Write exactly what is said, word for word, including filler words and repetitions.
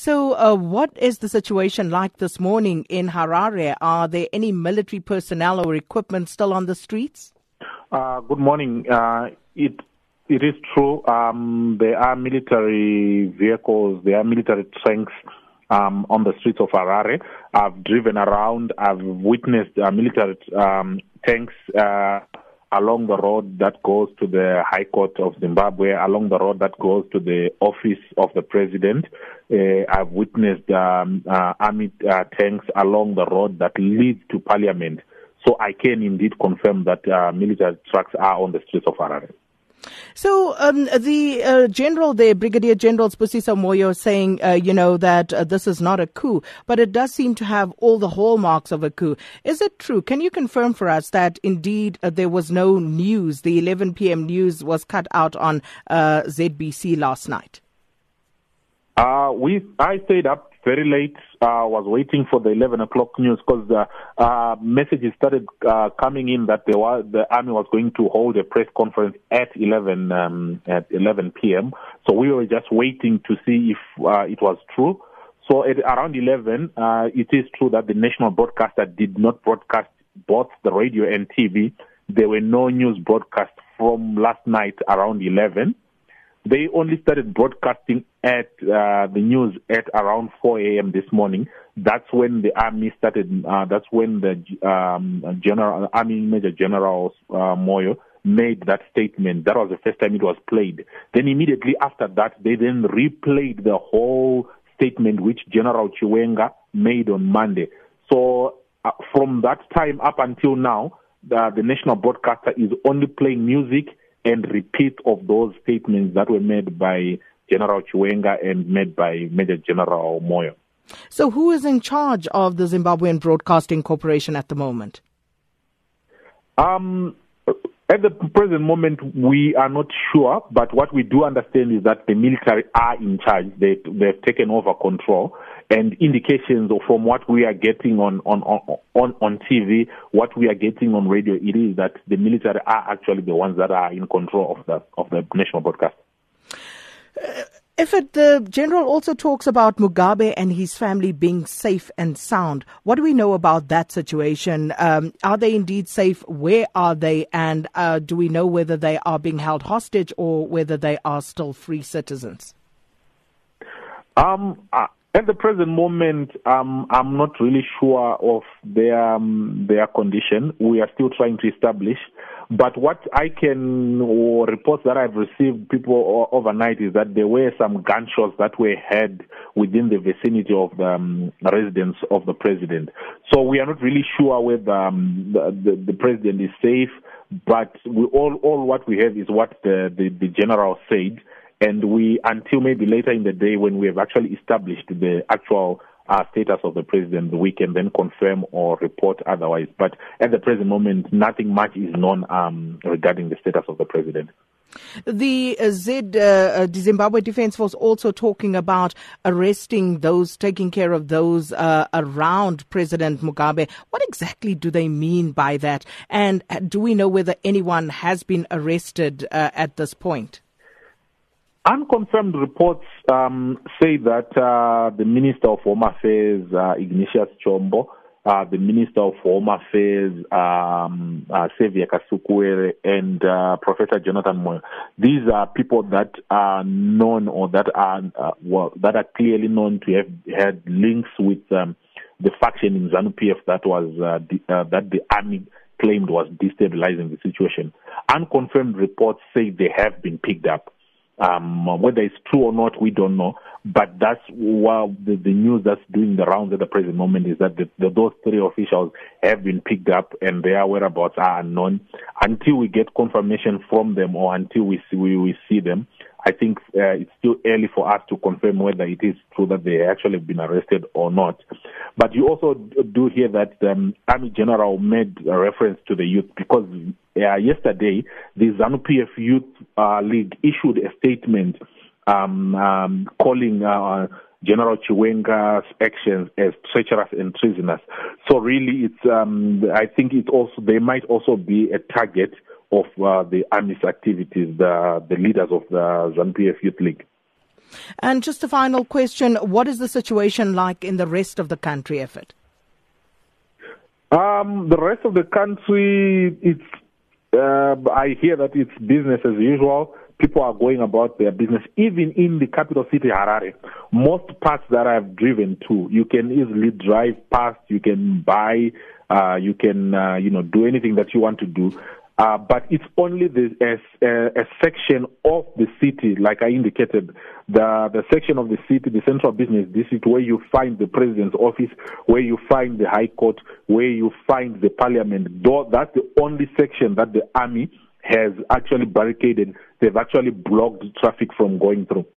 So uh, what is the situation like this morning in Harare? Are there any military personnel or equipment still on the streets? Uh, good morning. Uh, it it is true. Um, there are military vehicles, there are military tanks um, on the streets of Harare. I've driven around. I've witnessed uh, military um, tanks uh, along the road that goes to the High Court of Zimbabwe, along the road that goes to the office of the president. Uh, I've witnessed um, uh, army uh, tanks along the road that leads to Parliament. So I can indeed confirm that uh, military trucks are on the streets of Harare. So um, the uh, general there, Brigadier General Spusisa Moyo, saying, uh, you know, that uh, this is not a coup, but it does seem to have all the hallmarks of a coup. Is it true? Can you confirm for us that indeed uh, there was no news? The eleven p.m. news was cut out on uh, Z B C last night. Uh, we, I stayed up very late. I uh, was waiting for the eleven o'clock news because the uh, messages started uh, coming in that there was, the army was going to hold a press conference at eleven um, at eleven p.m. So we were just waiting to see if uh, it was true. So at around eleven, uh, it is true that the national broadcaster did not broadcast both the radio and T V. There were no news broadcast from last night around eleven. They only started broadcasting at uh, the news at around four a.m. this morning. That's when the army started. Uh, that's when the um, general, Army Major General uh, Moyo made that statement. That was the first time it was played. Then immediately after that, they then replayed the whole statement which General Chiwenga made on Monday. So uh, from that time up until now, the, the national broadcaster is only playing music and repeat of those statements that were made by General Chiwenga and made by Major General Moyo. So who is in charge of the Zimbabwean Broadcasting Corporation at the moment? Um, at the present moment, we are not sure, but what we do understand is that the military are in charge. They, they've taken over control, and indications from what we are getting on, on, on, on T V, what we are getting on radio, it is that the military are actually the ones that are in control of the, of the national broadcast. Uh, if it, the general also talks about Mugabe and his family being safe and sound. What do we know about that situation? Um, are they indeed safe? Where are they? And uh, do we know whether they are being held hostage or whether they are still free citizens? Um. Uh, At the present moment, um, I'm not really sure of their um, their condition. We are still trying to establish. But what I can, or reports that I've received people overnight, is that there were some gunshots that were heard within the vicinity of the um, residence of the president. So we are not really sure whether um, the, the, the president is safe. But we all all what we have is what the, the, the general said. And we, until maybe later in the day when we have actually established the actual uh, status of the president, we can then confirm or report otherwise. But at the present moment, nothing much is known um, regarding the status of the president. The uh, Z, uh, Zimbabwe Defence Force also talking about arresting those, taking care of those uh, around President Mugabe. What exactly do they mean by that? And do we know whether anyone has been arrested uh, at this point? Unconfirmed reports um, say that uh, the Minister of Home Affairs, uh, Ignatius Chombo, uh, the Minister of Home Affairs, um, uh, Saviour Kasukwere, and uh, Professor Jonathan Moyo, these are people that are known or that are uh, well, that are clearly known to have had links with um, the faction in ZANU-P F that was uh, the, uh, that the army claimed was destabilizing the situation. Unconfirmed reports say they have been picked up. Um, whether it's true or not, we don't know. But that's well, the, the news that's doing the rounds at the present moment is that the, the, those three officials have been picked up and their whereabouts are unknown. Until we get confirmation from them or until we see, we, we see them, I think uh, it's still early for us to confirm whether it is true that they actually have been arrested or not. But you also do hear that um, Army General made a reference to the youth because uh, yesterday the ZANU-P F Youth uh, League issued a statement um, um, calling uh, General Chiwenga's actions as treacherous and treasonous. So really, it's um, I think it also they might also be a target of uh, the army's activities, the, the leaders of the ZANU-P F Youth League. And just a final question, what is the situation like in the rest of the country, Effort? Um, the rest of the country, it's, uh, I hear that it's business as usual. People are going about their business. Even in the capital city, Harare, most parts that I've driven to, you can easily drive past, you can buy, uh, you can, uh, you know, do anything that you want to do. Uh, but it's only the, a, a, a section of the city, like I indicated, the, the section of the city, the central business district, where you find the president's office, where you find the High Court, where you find the Parliament. Though that's the only section that the army has actually barricaded. They've actually blocked traffic from going through.